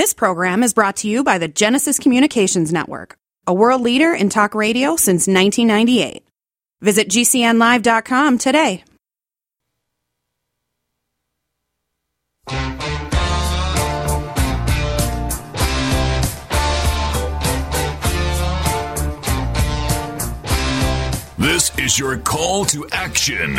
This program is brought to you by the Genesis Communications Network, a world leader in talk radio since 1998. Visit GCNLive.com today. This is your call to action.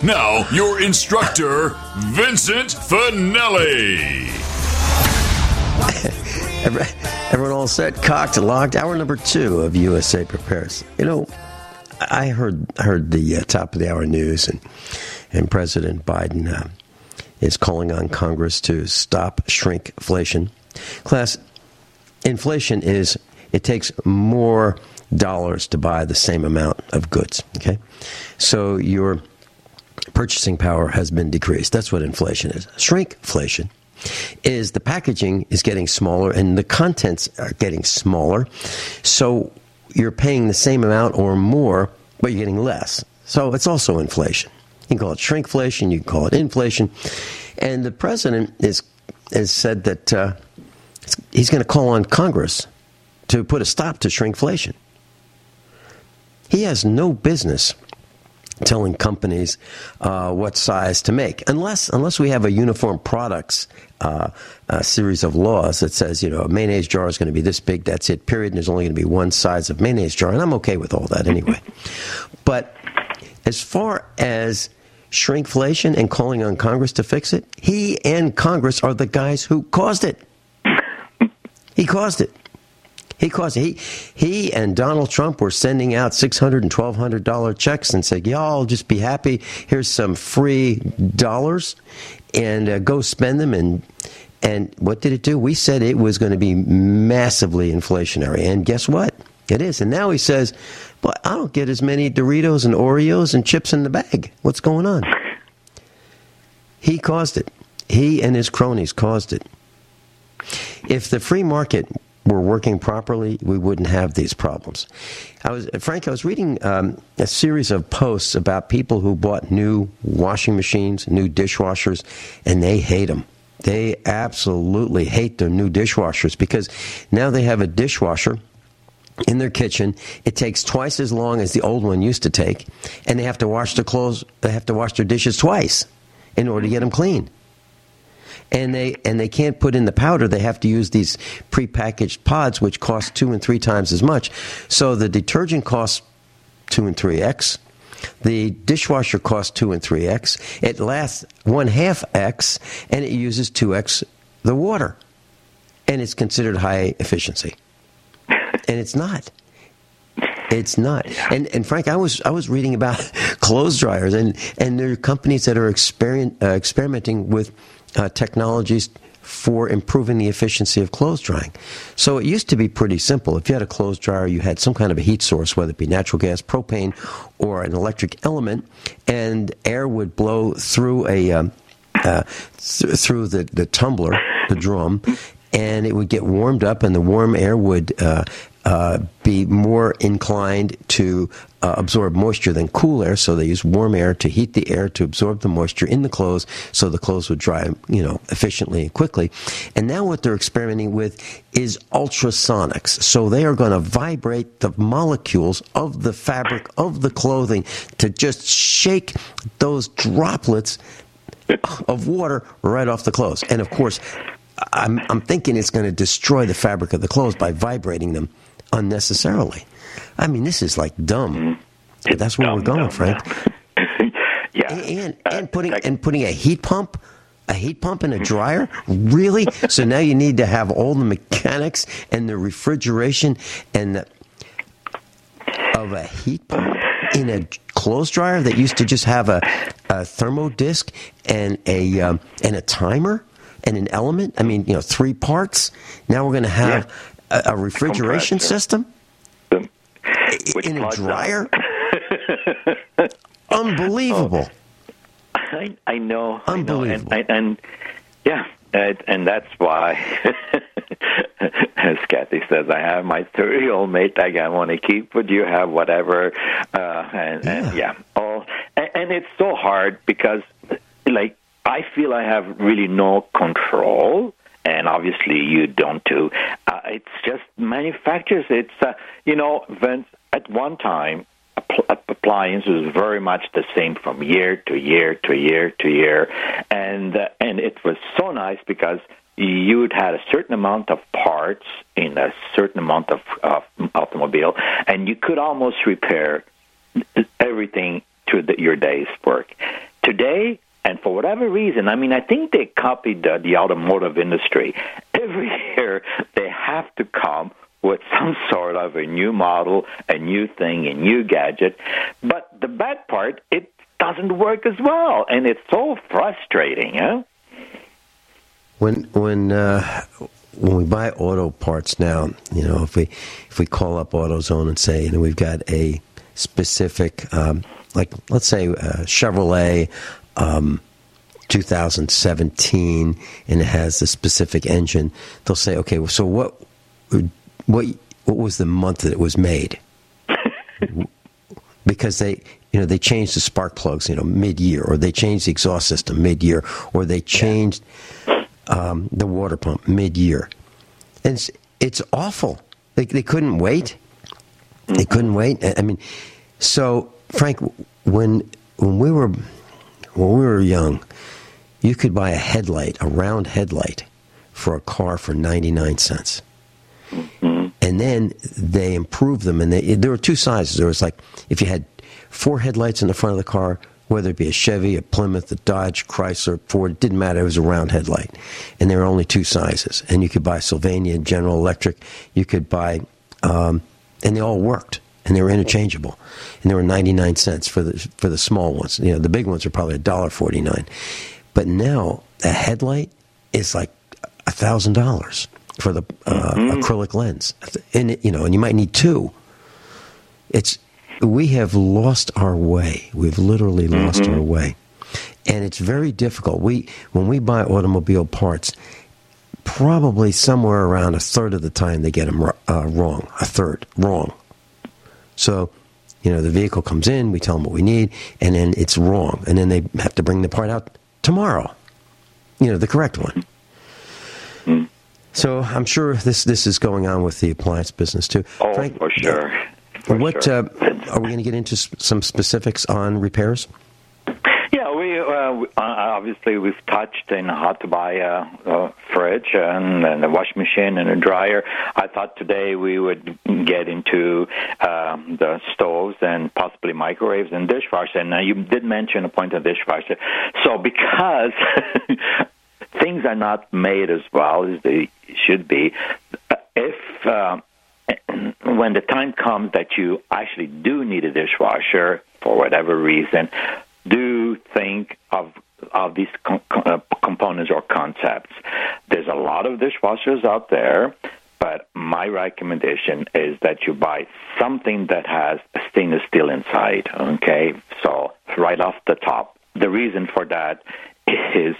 Now, your instructor, Vincent Finelli. Everyone all set, cocked and locked. Hour number 2 of USA Prepares. You know, I heard the top of the hour news, and President Biden is calling on Congress to stop shrinkflation. Class, inflation is, it takes more dollars to buy the same amount of goods, okay? So your purchasing power has been decreased. That's what inflation is. Shrinkflation is the packaging is getting smaller and the contents are getting smaller. So you're paying the same amount or more, but you're getting less. So it's also inflation. You can call it shrinkflation. You can call it inflation. And the president has said that he's going to call on Congress to put a stop to shrinkflation. He has no business telling companies what size to make, unless we have a uniform products series of laws that says, you know, a mayonnaise jar is going to be this big, that's it, period, and there's only going to be one size of mayonnaise jar, and I'm okay with all that anyway. But as far as shrinkflation and calling on Congress to fix it, he and Congress are the guys who caused it. He caused it. He caused it. He and Donald Trump were sending out $600 and $1,200 checks and said, y'all just be happy. Here's some free dollars and go spend them. And what did it do? We said it was going to be massively inflationary. And guess what? It is. And now he says, but I don't get as many Doritos and Oreos and chips in the bag. What's going on? He caused it. He and his cronies caused it. If the free market were working properly, we wouldn't have these problems. I was reading a series of posts about people who bought new washing machines, new dishwashers, and they hate them. They absolutely hate their new dishwashers because now they have a dishwasher in their kitchen. It takes twice as long as the old one used to take, and they have to wash their clothes. They have to wash their dishes twice in order to get them clean. And they can't put in the powder. They have to use these prepackaged pods, which cost 2 and 3 times as much. So the detergent costs 2 and 3x. The dishwasher costs 2 and 3x. It lasts 1/2x, and it uses 2x the water. And it's considered high efficiency. And it's not. It's not. And Frank, I was reading about clothes dryers, and there are companies that are experimenting with technologies for improving the efficiency of clothes drying. So it used to be pretty simple. If you had a clothes dryer, you had some kind of a heat source, whether it be natural gas, propane, or an electric element, and air would blow through through the tumbler, the drum, and it would get warmed up, and the warm air would be more inclined to absorb moisture than cool air, so they use warm air to heat the air to absorb the moisture in the clothes, so the clothes would dry, you know, efficiently and quickly. And now what they're experimenting with is ultrasonics. So they are going to vibrate the molecules of the fabric of the clothing to just shake those droplets of water right off the clothes. And of course, I'm thinking it's going to destroy the fabric of the clothes by vibrating them unnecessarily. I mean, this is like dumb. But that's where we're going, Frank. Yeah, and putting a heat pump in a dryer, really? So now you need to have all the mechanics and the refrigeration and of a heat pump in a clothes dryer that used to just have a thermo disc and a timer and an element. I mean, you know, 3 parts. Now we're going to have a refrigeration system. in a dryer? Unbelievable. Oh, I know. Unbelievable. I know. And yeah, and that's why, as Kathy says, I have my 30-year-old Maytag I want to keep, but you have whatever. And it's so hard because, like, I feel I have really no control, and obviously you don't too. It's just manufacturers. It's, Vince, at one time, appliances was very much the same from year to year to year to year. And it was so nice because you had a certain amount of parts in a certain amount of automobile, and you could almost repair everything to your day's work. Today, and for whatever reason, I mean, I think they copied the automotive industry. Every year, they have to come with some sort of a new model, a new thing, a new gadget. But the bad part, it doesn't work as well, and it's so frustrating, huh? When we buy auto parts now, if we call up AutoZone and say, we've got a specific, let's say Chevrolet 2017, and it has the specific engine, they'll say, okay, so what was the month that it was made? Because they changed the spark plugs, mid-year, or they changed the exhaust system mid-year, or they changed the water pump mid-year. And it's awful. They couldn't wait. They couldn't wait. I mean, so, Frank, when we were young, you could buy a round headlight, for a car for 99 cents. And then they improved them, and there were two sizes. There was, if you had four headlights in the front of the car, whether it be a Chevy, a Plymouth, a Dodge, Chrysler, Ford, it didn't matter. It was a round headlight, and there were only two sizes. And you could buy Sylvania, General Electric. You could buy, and they all worked, and they were interchangeable, and they were 99 cents for the small ones. The big ones are probably $1.49, but now a headlight is like $1,000. For the acrylic lens, and and you might need two. We have lost our way. We've literally lost our way, and it's very difficult. When we buy automobile parts, probably somewhere around a third of the time they get them wrong. A third wrong. So, the vehicle comes in, we tell them what we need, and then it's wrong, and then they have to bring the part out tomorrow. The correct one. Mm. So I'm sure this is going on with the appliance business too. Oh, Frank, for sure. Are we going to get into some specifics on repairs? Yeah, obviously we've touched on how to buy a fridge and a washing machine and a dryer. I thought today we would get into the stoves and possibly microwaves and dishwasher. Now you did mention a point of dishwasher, so because. Things are not made as well as they should be. If when the time comes that you actually do need a dishwasher for whatever reason, do think of these components or concepts. There's a lot of dishwashers out there, but my recommendation is that you buy something that has stainless steel inside, okay? So right off the top. The reason for that is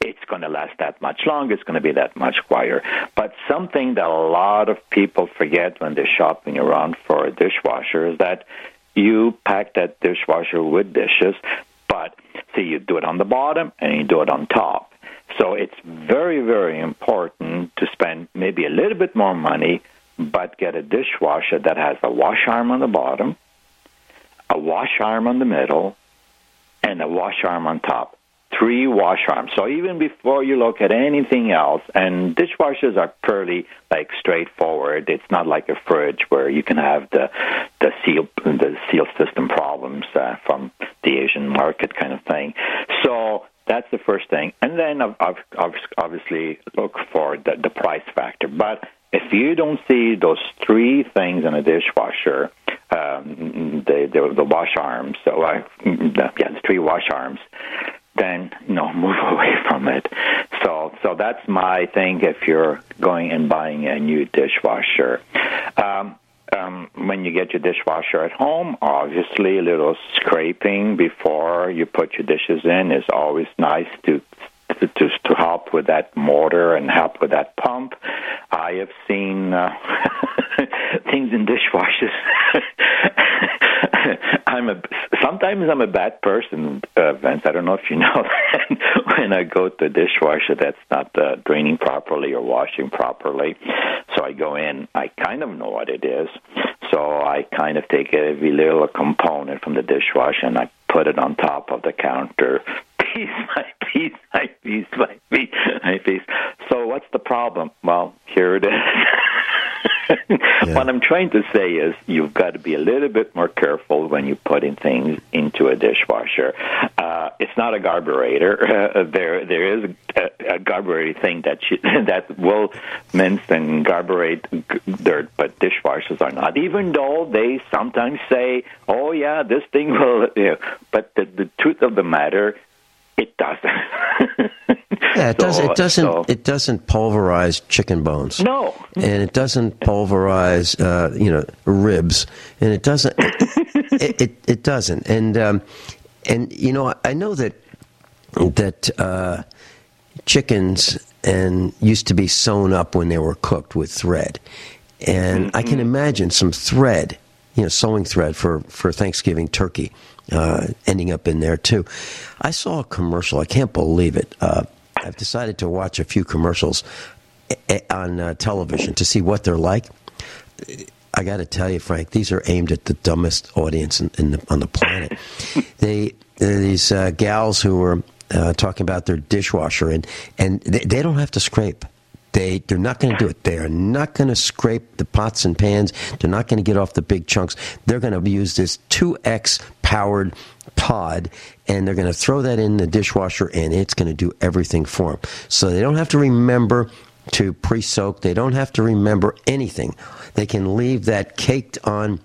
it's going to last that much longer. It's going to be that much quieter. But something that a lot of people forget when they're shopping around for a dishwasher is that you pack that dishwasher with dishes, but see, you do it on the bottom and you do it on top. So it's very, very important to spend maybe a little bit more money, but get a dishwasher that has a wash arm on the bottom, a wash arm on the middle, and a wash arm on top. 3 wash arms. So even before you look at anything else, and dishwashers are fairly straightforward. It's not like a fridge where you can have the seal system problems from the Asian market kind of thing. So that's the first thing. And then obviously look for the price factor. But if you don't see those 3 things in a dishwasher, the wash arms, the 3 wash arms, then move away from it. So that's my thing if you're going and buying a new dishwasher. When you get your dishwasher at home, obviously a little scraping before you put your dishes in is always nice to help with that mortar and help with that pump. I have seen things in dishwashers. Sometimes I'm a bad person, Vince. I don't know if you know that. When I go to the dishwasher, that's not draining properly or washing properly. So I go in. I kind of know what it is. So I kind of take every little component from the dishwasher and I put it on top of the counter, piece by piece by piece by piece by piece. So what's the problem? Well, here it is. Yeah. What I'm trying to say is you've got to be a little bit more careful when you put in things into a dishwasher. It's not a carburetor. There is a carburetor thing that will mince and carburate dirt, but dishwashers are not. Even though they sometimes say, "Oh yeah, this thing will," but the truth of the matter, it doesn't. Yeah, it doesn't pulverize chicken bones. No, and it doesn't pulverize ribs, and it doesn't. It doesn't. And I know that chickens used to be sewn up when they were cooked with thread, and I can imagine some thread, sewing thread for Thanksgiving turkey, ending up in there too. I saw a commercial. I can't believe it. I've decided to watch a few commercials on television to see what they're like. I got to tell you, Frank, these are aimed at the dumbest audience on the planet. They're these gals who were talking about their dishwasher, and they don't have to scrape. They're not going to do it. They are not going to scrape the pots and pans. They're not going to get off the big chunks. They're going to use this 2X-powered pod, and they're going to throw that in the dishwasher, and it's going to do everything for them. So they don't have to remember to pre-soak. They don't have to remember anything. They can leave that caked-on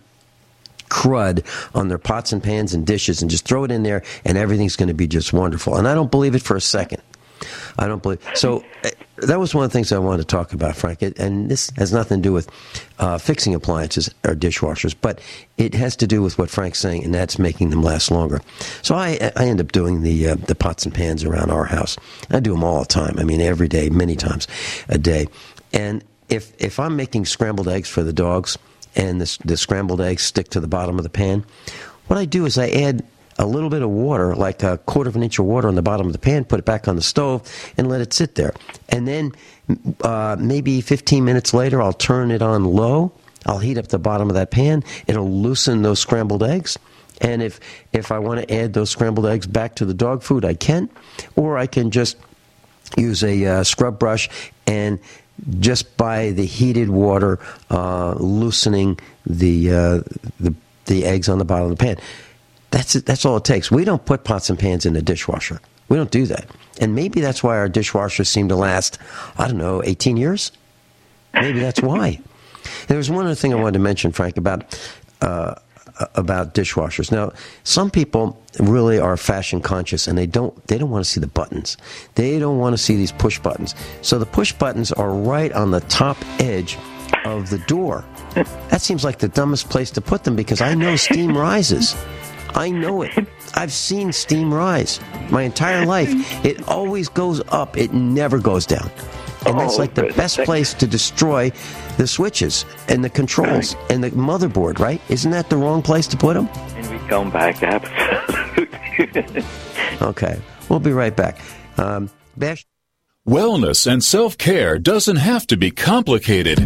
crud on their pots and pans and dishes and just throw it in there, and everything's going to be just wonderful. And I don't believe it for a second. I don't believe. So that was one of the things I wanted to talk about, Frank. And this has nothing to do with fixing appliances or dishwashers, but it has to do with what Frank's saying, and that's making them last longer. So I end up doing the pots and pans around our house. I do them all the time. I mean, every day, many times a day. And if I'm making scrambled eggs for the dogs, and the scrambled eggs stick to the bottom of the pan, what I do is I add a little bit of water, like 1/4 inch of water on the bottom of the pan, put it back on the stove, and let it sit there. And then maybe 15 minutes later, I'll turn it on low. I'll heat up the bottom of that pan. It'll loosen those scrambled eggs. And if I want to add those scrambled eggs back to the dog food, I can. Or I can just use a scrub brush and just by the heated water loosening the eggs on the bottom of the pan. That's all it takes. We don't put pots and pans in the dishwasher. We don't do that. And maybe that's why our dishwashers seem to last, 18 years? Maybe that's why. There was one other thing I wanted to mention, Frank, about dishwashers. Now, some people really are fashion conscious, and they don't want to see the buttons. They don't want to see these push buttons. So the push buttons are right on the top edge of the door. That seems like the dumbest place to put them, because I know steam rises. I know it. I've seen steam rise my entire life. It always goes up. It never goes down. And that's like the best place to destroy the switches and the controls and the motherboard, right? Isn't that the wrong place to put them? And we come back, absolutely. Okay. We'll be right back. Bash. Wellness and self-care doesn't have to be complicated.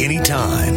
Anytime,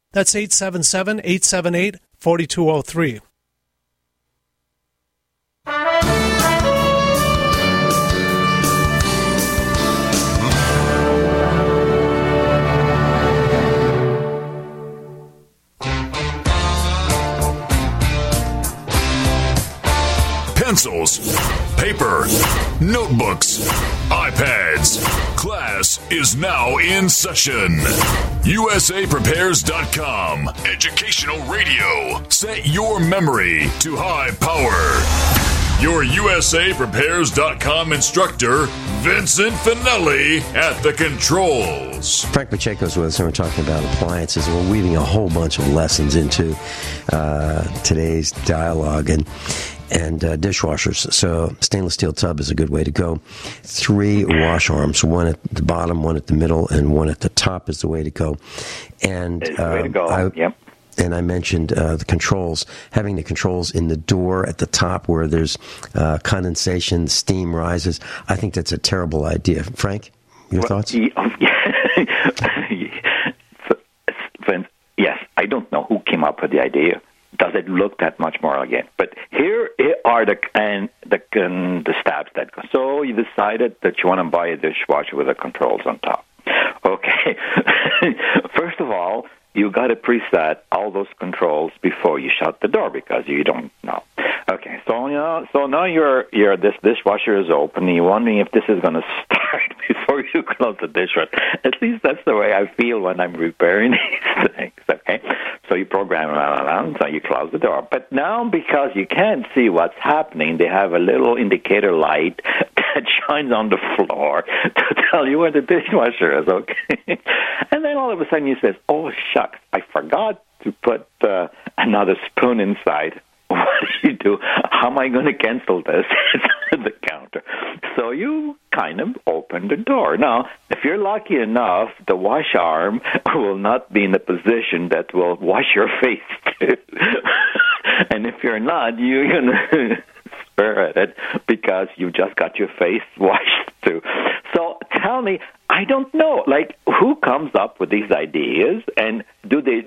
That's 877-878-4203. Pencils, paper, notebooks, iPads. Class is now in session. USAPrepares.com. Educational radio. Set your memory to high power. Your USAPrepares.com instructor, Vincent Finelli, at the controls. Frank Pacheco's with us, and we're talking about appliances. We're weaving a whole bunch of lessons into today's dialogue. And dishwashers. So stainless steel tub is a good way to go. 3 wash arms, one at the bottom, one at the middle, and one at the top is the way to go. And And I mentioned the controls, having the controls in the door at the top where there's condensation, steam rises. I think that's a terrible idea. Frank, your thoughts? Yes, I don't know who came up with the idea. Does it look that much more again? But here are the steps that go. So you decided that you want to buy a dishwasher with the controls on top. Okay. First of all, you got to preset all those controls before you shut the door because you don't know. Okay. So now your this dishwasher is open. You're wondering if this is going to start before you close the dishwasher. At least that's the way I feel when I'm repairing these things. Okay. So you program around, so you close the door. But now, because you can't see what's happening, they have a little indicator light that shines on the floor to tell you where the dishwasher is, okay? And then all of a sudden you say, oh, shucks, I forgot to put another spoon inside. What do you do? How am I going to cancel this at the counter? So you kind of open the door. Now, if you're lucky enough, the wash arm will not be in a position that will wash your face too. And if you're not, you're going to swear at it because you just got your face washed too. So tell me, I don't know, like, who comes up with these ideas, and do they...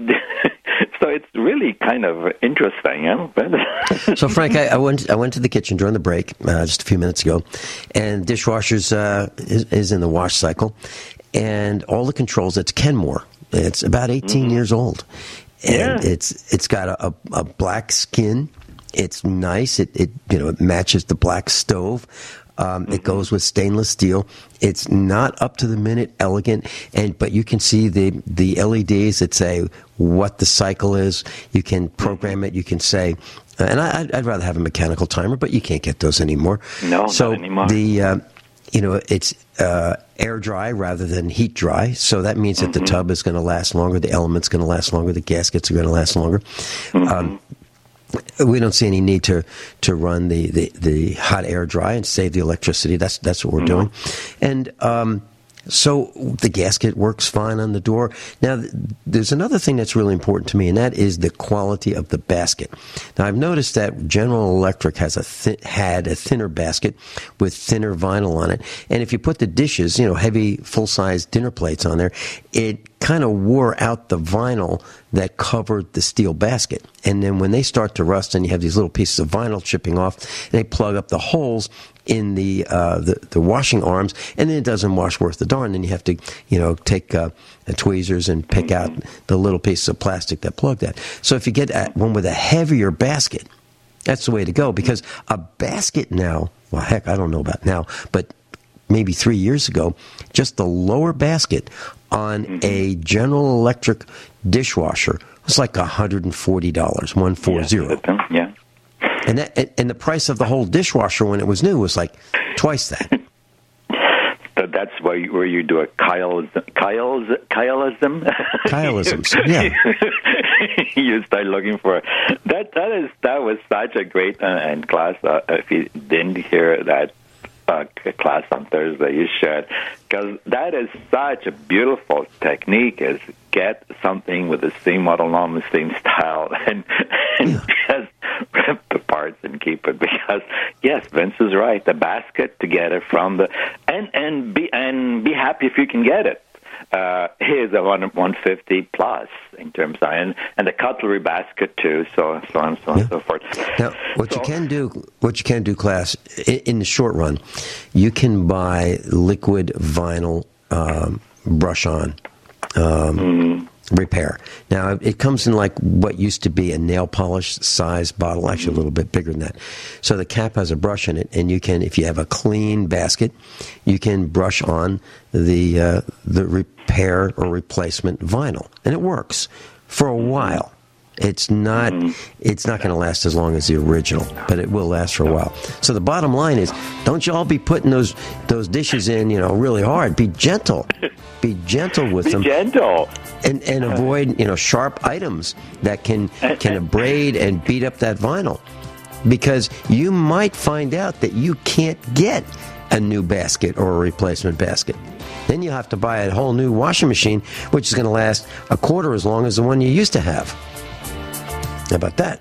So it's really kind of interesting, yeah? So, Frank, I went to the kitchen during the break just a few minutes ago, and dishwashers is in the wash cycle, and all the controls, it's Kenmore. It's about 18 years old, and it's got a black skin. It's nice. It matches the black stove. It goes with stainless steel. It's not up to the minute elegant, but you can see the LEDs that say what the cycle is. You can program it. You can say, and I'd rather have a mechanical timer, but you can't get those anymore. No, so not anymore. It's air dry rather than heat dry. So that means that the tub is going to last longer, the element's going to last longer, the gaskets are going to last longer. We don't see any need to run the hot air dry and save the electricity. That's what we're doing. And so the gasket works fine on the door. Now, there's another thing that's really important to me, and that is the quality of the basket. Now, I've noticed that General Electric has had a thinner basket with thinner vinyl on it. And if you put the dishes, heavy, full-size dinner plates on there, it kind of wore out the vinyl that covered the steel basket. And then when they start to rust and you have these little pieces of vinyl chipping off, they plug up the holes in the washing arms, and then it doesn't wash worth the darn. Then you have to, take tweezers and pick out the little pieces of plastic that plug that. So if you get one with a heavier basket, that's the way to go, because a basket now, well, heck, I don't know about now, but maybe 3 years ago, just the lower basket on a General Electric dishwasher was like $140, 140. Yeah. And the price of the whole dishwasher when it was new was like twice that. So that's where you do a Kyle-ism? Kyle-isms, yeah. You start looking for that was such a great class. If you didn't hear that class on Thursday, you should, because that is such a beautiful technique. Is get something with the same model number, same style, and just rip the parts and keep it. Because yes, Vince is right. The basket together from the and be happy if you can get it. Here's a 150 plus in terms of and the cutlery basket too, so on and so forth. Now, what you can do, class, in the short run, you can buy liquid vinyl brush-on repair. Now, it comes in like what used to be a nail polish size bottle, actually a little bit bigger than that. So the cap has a brush in it, and you can, if you have a clean basket, you can brush on the repair or replacement vinyl, and it works for a while. It's not going to last as long as the original, but it will last for a while. So the bottom line is, don't you all be putting those dishes in, really hard. Be gentle. Be gentle with them. Be gentle. And avoid, sharp items that can abrade and beat up that vinyl. Because you might find out that you can't get a new basket or a replacement basket. Then you'll have to buy a whole new washing machine, which is going to last a quarter as long as the one you used to have. How about that?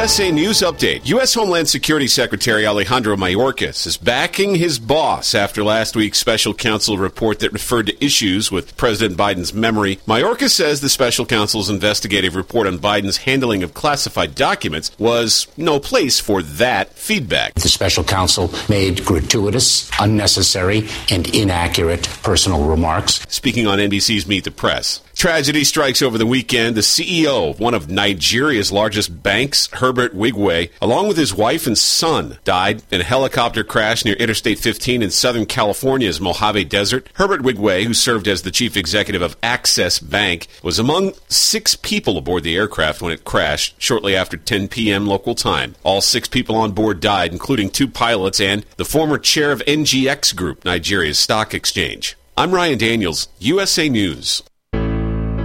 USA News Update. U.S. Homeland Security Secretary Alejandro Mayorkas is backing his boss after last week's special counsel report that referred to issues with President Biden's memory. Mayorkas says the special counsel's investigative report on Biden's handling of classified documents was no place for that feedback. The special counsel made gratuitous, unnecessary, and inaccurate personal remarks. Speaking on NBC's Meet the Press. Tragedy strikes over the weekend. The CEO of one of Nigeria's largest banks, Herbert Wigwe, along with his wife and son, died in a helicopter crash near Interstate 15 in Southern California's Mojave Desert. Herbert Wigwe, who served as the chief executive of Access Bank, was among 6 people aboard the aircraft when it crashed shortly after 10 p.m. local time. All 6 people on board died, including 2 pilots and the former chair of NGX Group, Nigeria's stock exchange. I'm Ryan Daniels, USA News.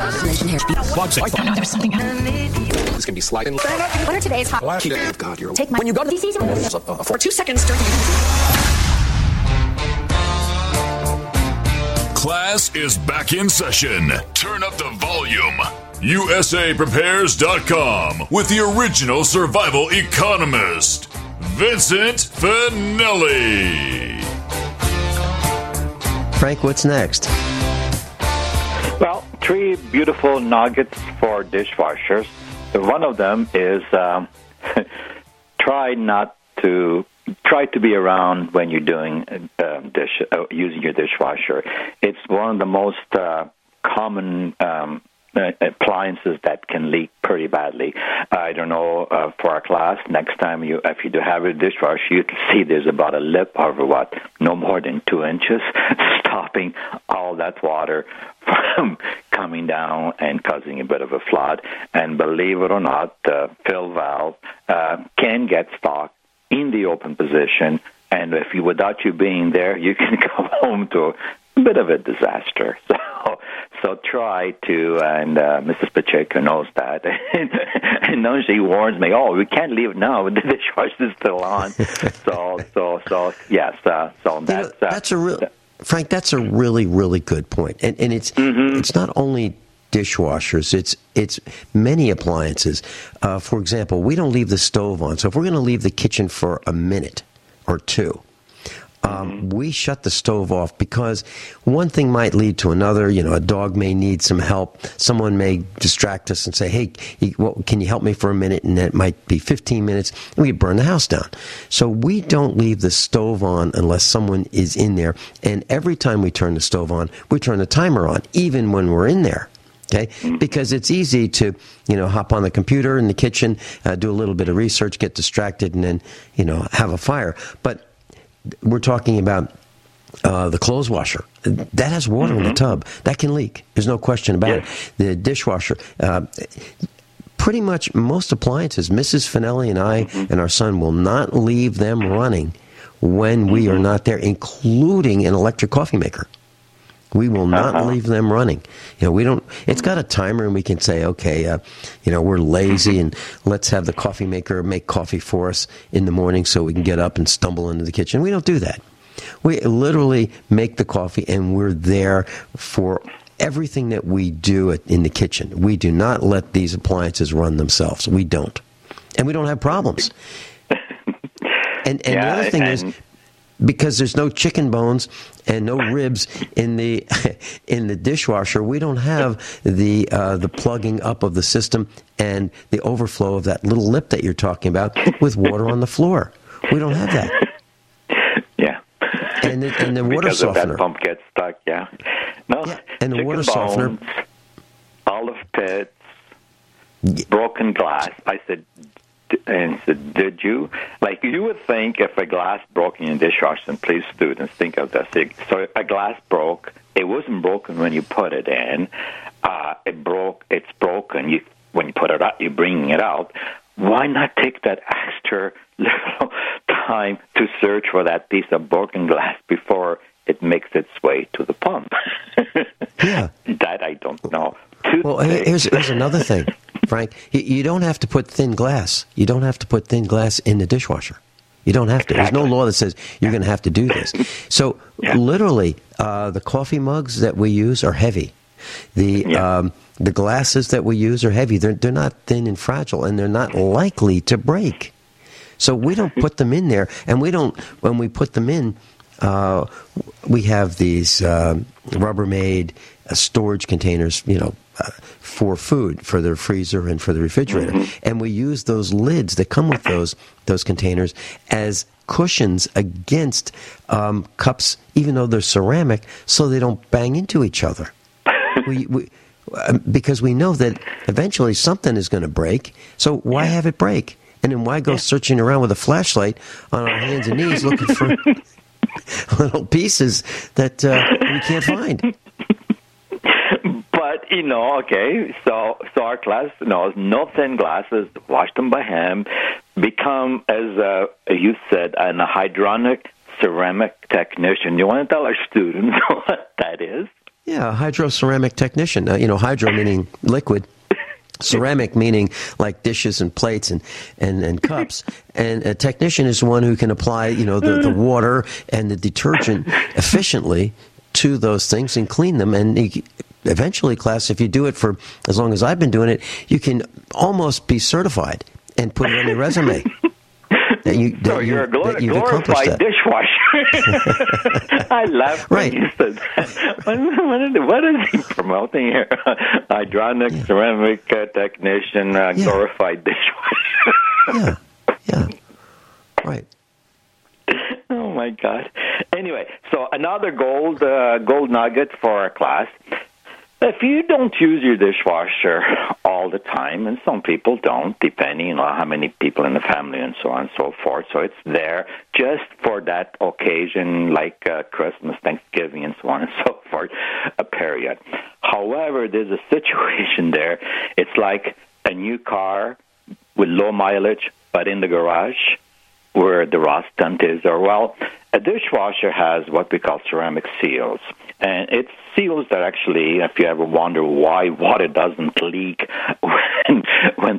There's something this can be sliding. Under today's hot. God, you're... Take my... When you go to the DC for 2 seconds. Class is back in session. Turn up the volume. USAPrepares.com with the original survival economist, Vincent Finelli. Frank, what's next? Well, 3 beautiful nuggets for dishwashers. One of them is try to be around when you're doing using your dishwasher. It's one of the most common appliances that can leak pretty badly. I don't know, for our class, next time if you do have a dishwasher, you can see there's about a lip of what, no more than 2 inches, stopping all that water from coming down and causing a bit of a flood. And believe it or not, the fill valve can get stuck in the open position, and if you, without you being there, you can come home to a bit of a disaster. So So try to, and Mrs. Pacheco knows that, and knows she warns me, oh, we can't leave now, the dishwasher's still on. So that's... that's a real, Frank, that's a really, really good point. And it's it's not only dishwashers, it's many appliances. For example, we don't leave the stove on, so if we're going to leave the kitchen for a minute or two, we shut the stove off because one thing might lead to another. You know, a dog may need some help. Someone may distract us and say, hey, can you help me for a minute? And it might be 15 minutes, and we burn the house down. So we don't leave the stove on unless someone is in there. And every time we turn the stove on, we turn the timer on, even when we're in there. Okay, because it's easy to, hop on the computer in the kitchen, do a little bit of research, get distracted, and then, have a fire. But we're talking about the clothes washer. That has water in the tub. That can leak. There's no question about it. The dishwasher. Pretty much most appliances, Mrs. Finelli and I and our son will not leave them running when we are not there, including an electric coffee maker. We will not leave them running. We don't. It's got a timer, and we can say, okay, we're lazy, and let's have the coffee maker make coffee for us in the morning, so we can get up and stumble into the kitchen. We don't do that. We literally make the coffee, and we're there for everything that we do in the kitchen. We do not let these appliances run themselves. We don't, and we don't have problems. And the other thing is, because there's no chicken bones and no ribs in the dishwasher, we don't have the plugging up of the system and the overflow of that little lip that you're talking about with water on the floor. We don't have that. Yeah. And the water softener. Because that pump gets stuck. Yeah. No. Yeah. And the water softener. Bones, olive pits, broken glass. I said. And said, did you? Like, you would think if a glass broke in your dishwasher, and please, students, think of that thing. So if a glass broke, it wasn't broken when you put it in. It broke. It's broken. When you put it out, you're bringing it out. Why not take that extra little time to search for that piece of broken glass before it makes its way to the pump? Yeah. That I don't know. Well, here's another thing. Frank, you don't have to put thin glass. You don't have to put thin glass in the dishwasher. You don't have to. There's no law that says you're going to have to do this. So literally, the coffee mugs that we use are heavy. The glasses that we use are heavy. They're not thin and fragile, and they're not likely to break. So we don't put them in there, and we don't. When we put them in, we have these Rubbermaid storage containers. For food, for the freezer and for the refrigerator. And we use those lids that come with those containers as cushions against cups, even though they're ceramic, so they don't bang into each other. we because we know that eventually something is going to break, so why have it break? And then why go searching around with a flashlight on our hands and knees looking for little pieces that we can't find? But, so our class knows no thin glasses, wash them by hand, become, as you said, an hydronic ceramic technician. You want to tell our students what that is? Yeah, a hydroceramic technician. Hydro meaning liquid, ceramic meaning like dishes and plates and cups. And a technician is one who can apply, the water and the detergent efficiently to those things and clean them. And eventually, class, if you do it for as long as I've been doing it, you can almost be certified and put it on your resume. You're a glorified dishwasher. I laughed when you said that. What is he promoting here? Hydronic ceramic technician, glorified dishwasher. Right. Oh, my God. Anyway, so another gold nugget for our class. If you don't use your dishwasher all the time, and some people don't, depending on how many people in the family and so on and so forth, so it's there just for that occasion, like Christmas, Thanksgiving, and so on and so forth, a period. However, there's a situation there. It's like a new car with low mileage, but in the garage, where the rust dump is, or, well, A dishwasher has what we call ceramic seals, and it's seals that actually, if you ever wonder why water doesn't leak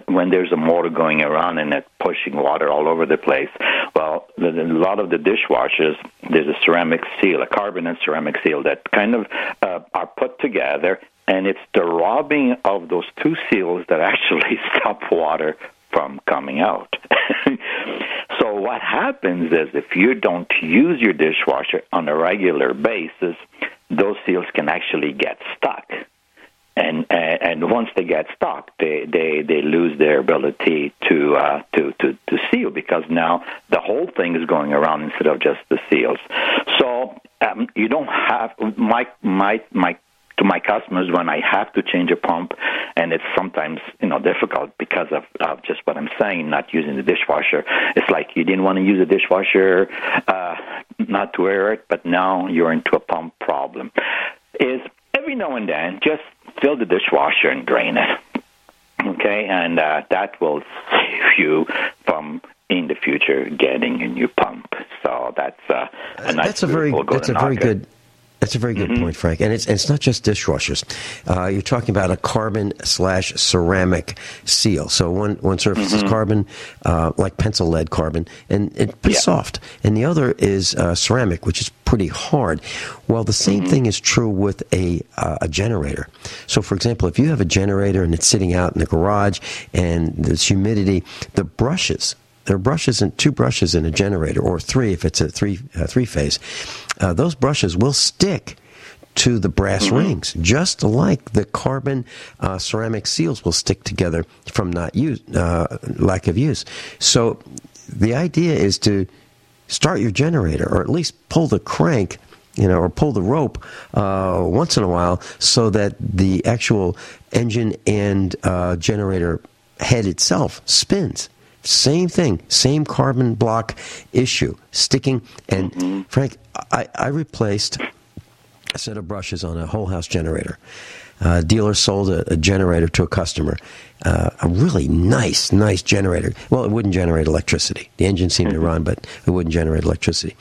when there's a motor going around and it's pushing water all over the place, well, a lot of the dishwashers, there's a ceramic seal, a carbon and ceramic seal that kind of are put together, and it's the rubbing of those two seals that actually stop water from coming out. So what happens is if you don't use your dishwasher on a regular basis, those seals can actually get stuck. And once they get stuck, they lose their ability to seal, because now the whole thing is going around instead of just the seals. So you don't have my to my customers, when I have to change a pump, and it's sometimes, difficult because of just what I'm saying, not using the dishwasher. It's like you didn't want to use a dishwasher, not to air it, but now you're into a pump problem. Is every now and then, just fill the dishwasher and drain it, okay? And that will save you from, in the future, getting a new pump. So that's a nice... That's a very good point, Frank. And it's not just dishwashers. You're talking about a carbon/ceramic seal. So one surface is carbon, like pencil lead carbon, and it's pretty soft. And the other is ceramic, which is pretty hard. Well, the same thing is true with a generator. So, for example, if you have a generator and it's sitting out in the garage and there's humidity, the brushes... There are brushes, and two brushes in a generator, or three if it's a three-phase. Those brushes will stick to the brass rings, just like the carbon ceramic seals will stick together from lack of use. So the idea is to start your generator, or at least pull the crank, or pull the rope once in a while, so that the actual engine and generator head itself spins. Same thing, same carbon block issue, sticking. And, Frank, I replaced a set of brushes on a whole house generator. A dealer sold a generator to a customer, a really nice generator. Well, it wouldn't generate electricity. The engine seemed to run, but it wouldn't generate electricity.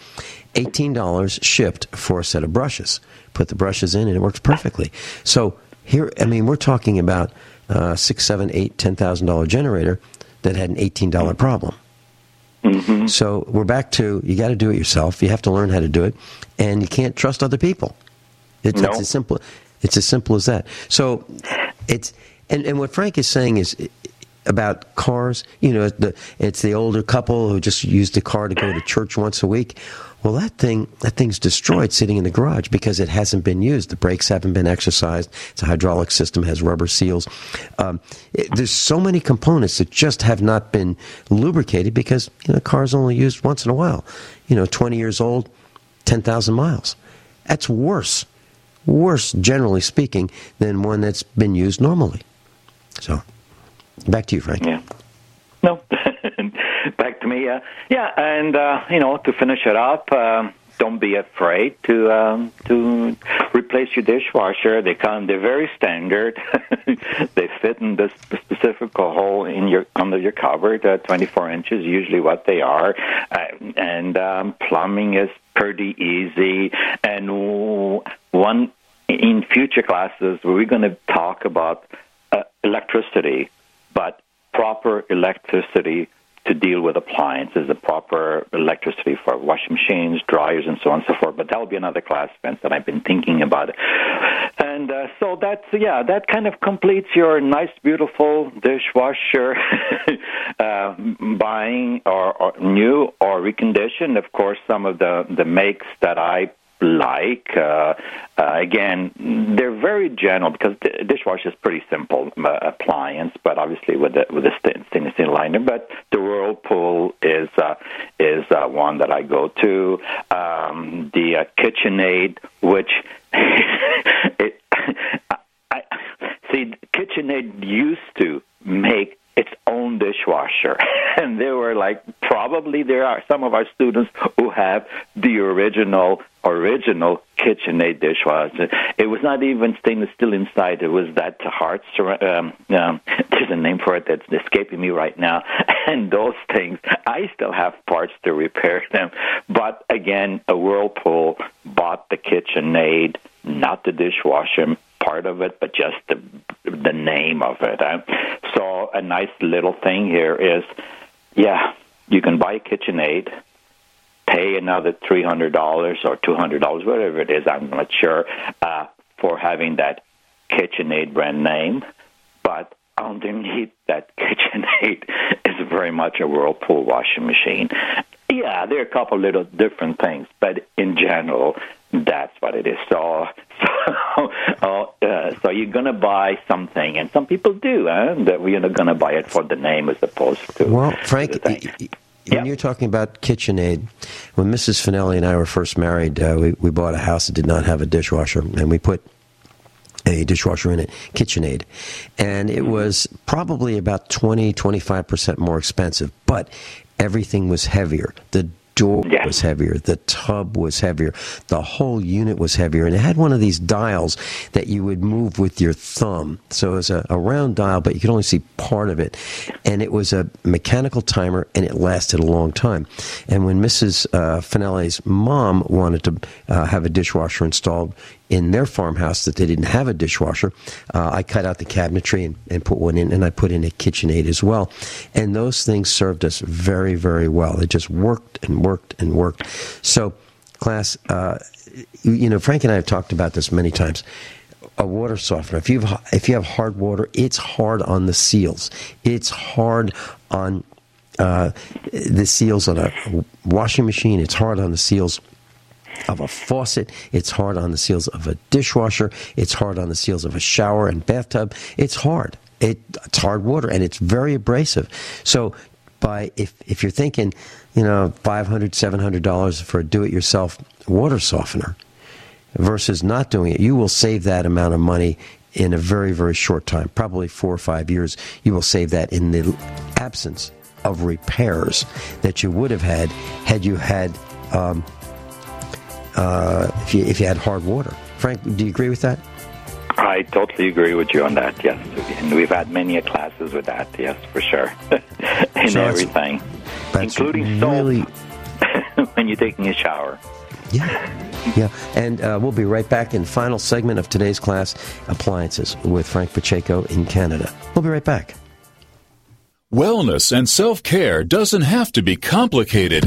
$18 shipped for a set of brushes. Put the brushes in, and it works perfectly. So here, we're talking about $6,000, $7,000, $8,000, $10,000 generator that had an $18 problem. So we're back to, you got to do it yourself. You have to learn how to do it, and you can't trust other people. It's as simple as that. So it's and what Frank is saying is about cars. It's the older couple who just used the car to go to church once a week. Well, that thing's destroyed sitting in the garage because it hasn't been used. The brakes haven't been exercised. It's a hydraulic system, has rubber seals. There's so many components that just have not been lubricated because the car's only used once in a while. 20 years old, 10,000 miles. That's worse, generally speaking, than one that's been used normally. So, back to you, Frank. Yeah. No. Back to me. To finish it up, don't be afraid to replace your dishwasher. They come. They're very standard. They fit in this specific hole under your cupboard. 24 inches, usually what they are. Plumbing is pretty easy. And in future classes, we're going to talk about electricity, but proper electricity to deal with appliances, the proper electricity for washing machines, dryers, and so on and so forth. But that will be another class, Vince, that I've been thinking about. And so that kind of completes your nice, beautiful dishwasher buying, or new or reconditioned. Of course, some of the makes that I like. Again, they're very general because the dishwasher is pretty simple appliance, but obviously with the stainless steel liner. But the Whirlpool is one that I go to. The KitchenAid, which KitchenAid used to make its own dishwasher. dishwasher. And they were like, probably there are some of our students who have the original KitchenAid dishwasher. It was not even stainless steel inside. It was that hard there's a name for it that's escaping me right now. And those things, I still have parts to repair them. But again, a Whirlpool bought the KitchenAid, not the dishwasher part of it, but just the name of it. So a nice little thing here is, yeah, you can buy a KitchenAid, pay another $300 or $200, whatever it is, I'm not sure, for having that KitchenAid brand name. But underneath that KitchenAid is very much a Whirlpool washing machine. Yeah, there are a couple little different things, but in general, that's what it is. So you're going to buy something, and some people do, that we're not going to buy it for the name as opposed to... Well, Frank, when you're talking about KitchenAid, when Mrs. Finelli and I were first married, we bought a house that did not have a dishwasher, and we put a dishwasher in it, KitchenAid. And it was probably about 20, 25% more expensive, but everything was heavier. The door was heavier. The tub was heavier. The whole unit was heavier. And it had one of these dials that you would move with your thumb. So it was a round dial, but you could only see part of it. And it was a mechanical timer, and it lasted a long time. And when Mrs. Finelli's mom wanted to have a dishwasher installed in their farmhouse that they didn't have a dishwasher, I cut out the cabinetry and put one in, and I put in a KitchenAid as well. And those things served us very, very well. It just worked and worked and worked. So, class, Frank and I have talked about this many times. A water softener. If you have hard water, it's hard on the seals. It's hard on the seals on a washing machine. It's hard on the seals of a faucet, it's hard on the seals of a dishwasher, it's hard on the seals of a shower and bathtub. It's hard. It's hard water, and it's very abrasive. So by if you're thinking, $500, $700 for a do-it-yourself water softener versus not doing it, you will save that amount of money in a very, very short time, probably 4 or 5 years. You will save that in the absence of repairs that you would have had you had... if you had hard water. Frank, do you agree with that? I totally agree with you on that, yes. And we've had many classes with that, yes, for sure. In so everything. Including really... soap when you're taking a shower. Yeah. And we'll be right back in final segment of today's class, Appliances, with Frank Pacheco in Canada. We'll be right back. Wellness and self-care doesn't have to be complicated.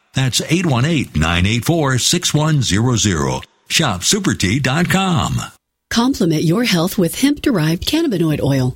That's 818-984-6100. ShopSuperTea.com. Complement your health with hemp-derived cannabinoid oil.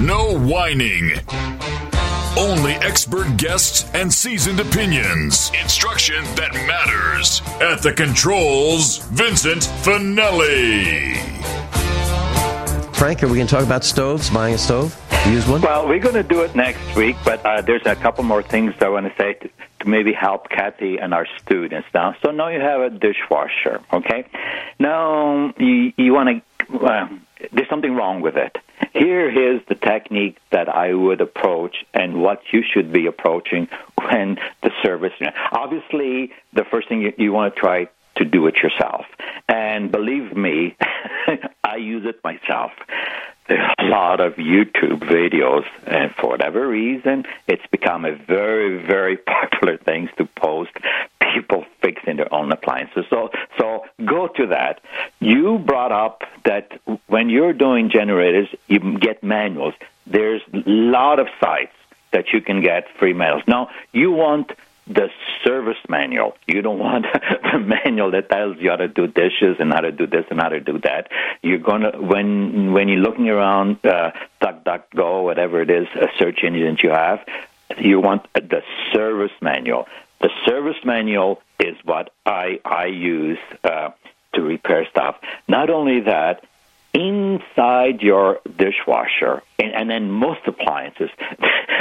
No whining. Only expert guests and seasoned opinions. Instruction that matters. At the controls, Vincent Finelli. Frank, are we going to talk about stoves, buying a stove? Use one? Well, we're going to do it next week, but there's a couple more things that I want to say to maybe help Kathy and our students now. So now you have a dishwasher, okay? Now you want to... there's something wrong with it. Here is the technique that I would approach and what you should be approaching when the service... Obviously, the first thing you want to try to do it yourself. And believe me, I use it myself. There's a lot of YouTube videos, and for whatever reason, it's become a very, very popular thing to post people fixing their own appliances. So go to that. You brought up that when you're doing generators, you get manuals. There's a lot of sites that you can get free manuals. Now, you want the service manual. You don't want the manual that tells you how to do dishes and how to do this and how to do that. You're gonna when you're looking around, DuckDuckGo, whatever it is, a search engine that you have. You want the service manual. The service manual is what I use to repair stuff. Not only that, inside your dishwasher, and then most appliances,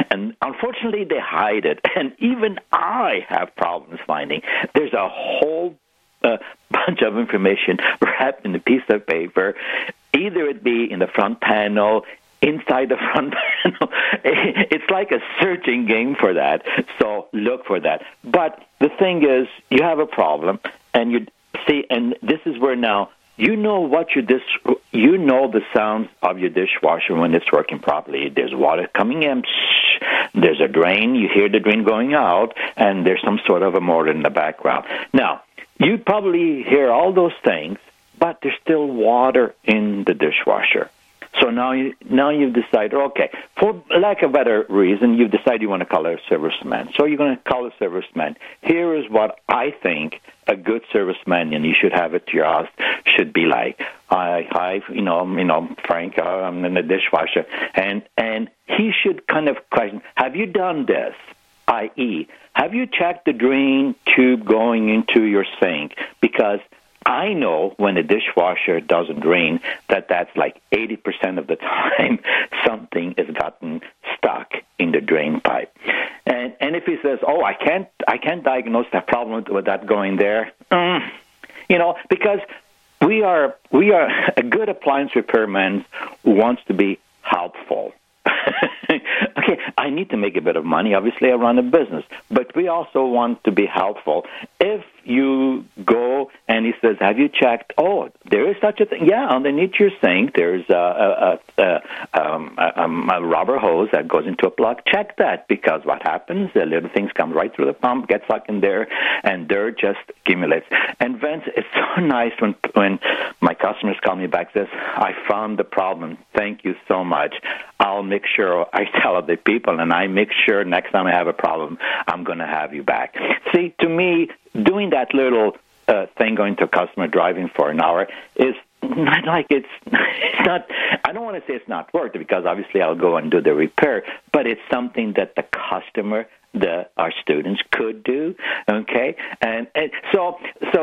and unfortunately they hide it, and even I have problems finding. There's a whole bunch of information wrapped in a piece of paper, either it be in the front panel, inside the front panel. It's like a searching game for that, so look for that. But the thing is, you have a problem, and you see, and this is where now, you know what you know the sounds of your dishwasher when it's working properly. There's water coming in, there's a drain, you hear the drain going out, and there's some sort of a motor in the background. Now, you probably hear all those things, but there's still water in the dishwasher. So now you've decided, okay, for lack of better reason, you've decided you want to call a serviceman. So you're going to call a serviceman. Here is what I think a good serviceman, and you should have it to your house, should be like. Hi, Frank, I'm in the dishwasher. And he should kind of question, have you done this? i.e., have you checked the drain tube going into your sink? Because I know when the dishwasher doesn't drain, that's like 80% of the time something has gotten stuck in the drain pipe. And if he says, oh, I can't diagnose that problem with that going there, because we are a good appliance repairman who wants to be helpful. Okay, I need to make a bit of money. Obviously, I run a business. But we also want to be helpful. If you go and he says, have you checked? Oh, there is such a thing. Yeah, underneath your sink, there's a rubber hose that goes into a plug. Check that, because what happens, the little things come right through the pump, get stuck in there, and dirt just accumulates. And Vince, it's so nice when my customers call me back and says, I found the problem. Thank you so much. I'll make sure I tell the people, and I make sure next time I have a problem, I'm going to have you back. See, to me, doing that little thing, going to a customer, driving for an hour, is not like it's not, I don't want to say it's not worth it, because obviously I'll go and do the repair, but it's something that the customer, our students could do, okay? And so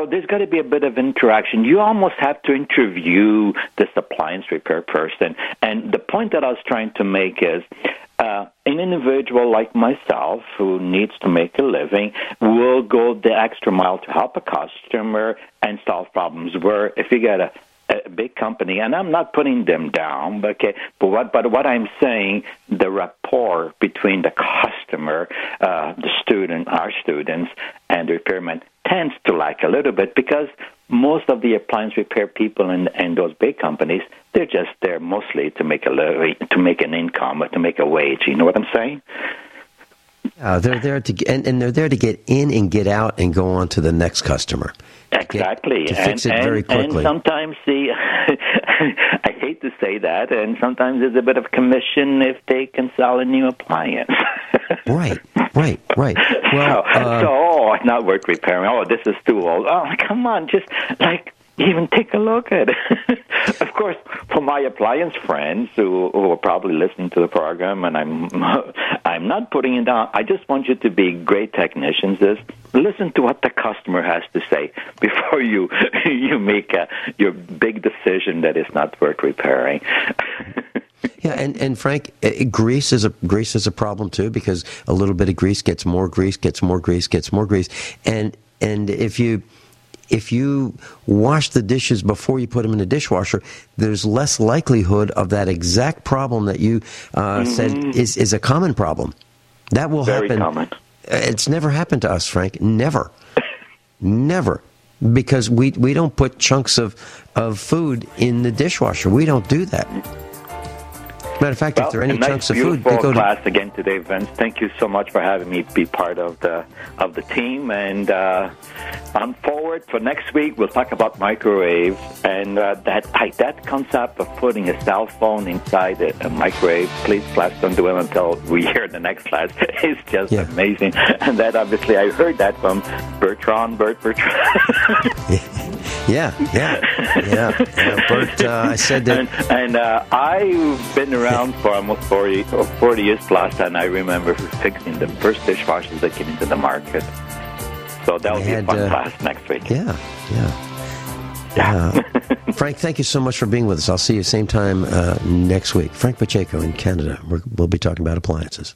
there's got to be a bit of interaction. You almost have to interview this appliance repair person. And the point that I was trying to make is, an individual like myself who needs to make a living will go the extra mile to help a customer and solve problems, where if you get a big company, and I'm not putting them down, okay, but what I'm saying, the rapport between the customer, the student, our students, and the repairman tends to lack a little bit, because most of the appliance repair people in those big companies, they're just there mostly to make a living, to make an income, or to make a wage. You know what I'm saying? They're there to get, and they're there to get in and get out and go on to the next customer. Exactly, to fix it very quickly. And sometimes, I hate to say that, and sometimes there's a bit of commission if they can sell a new appliance. Right. Well, it's not worth repairing. Oh, this is too old. Oh, come on, just even take a look at it. Of course, for my appliance friends who will probably listen to the program, and I'm not putting it down, I just want you to be great technicians, is listen to what the customer has to say before you make your big decision that is not worth repairing. Yeah, and Frank, grease is a problem too, because a little bit of grease gets more grease, gets more grease, gets more grease. And if you wash the dishes before you put them in the dishwasher, there's less likelihood of that exact problem that you said is a common problem. That will happen. Very common. It's never happened to us, Frank. Never. Because we don't put chunks of food in the dishwasher. We don't do that. Matter of fact, if there are any chunks of food, they go to class again today, Vince. Thank you so much for having me be part of the team, and I'm forward for next week. We'll talk about microwaves and that concept of putting a cell phone inside a microwave. Please, class, don't do it until we hear the next class. It's just amazing, and that obviously I heard that from Bertrand. Yeah. Bert, I said that, and I've been around for almost 40 years plus, and I remember fixing the first dishwashers that came into the market. So that'll be a fun class next week. Yeah. Frank, thank you so much for being with us. I'll see you same time next week. Frank Pacheco in Canada. We'll be talking about appliances.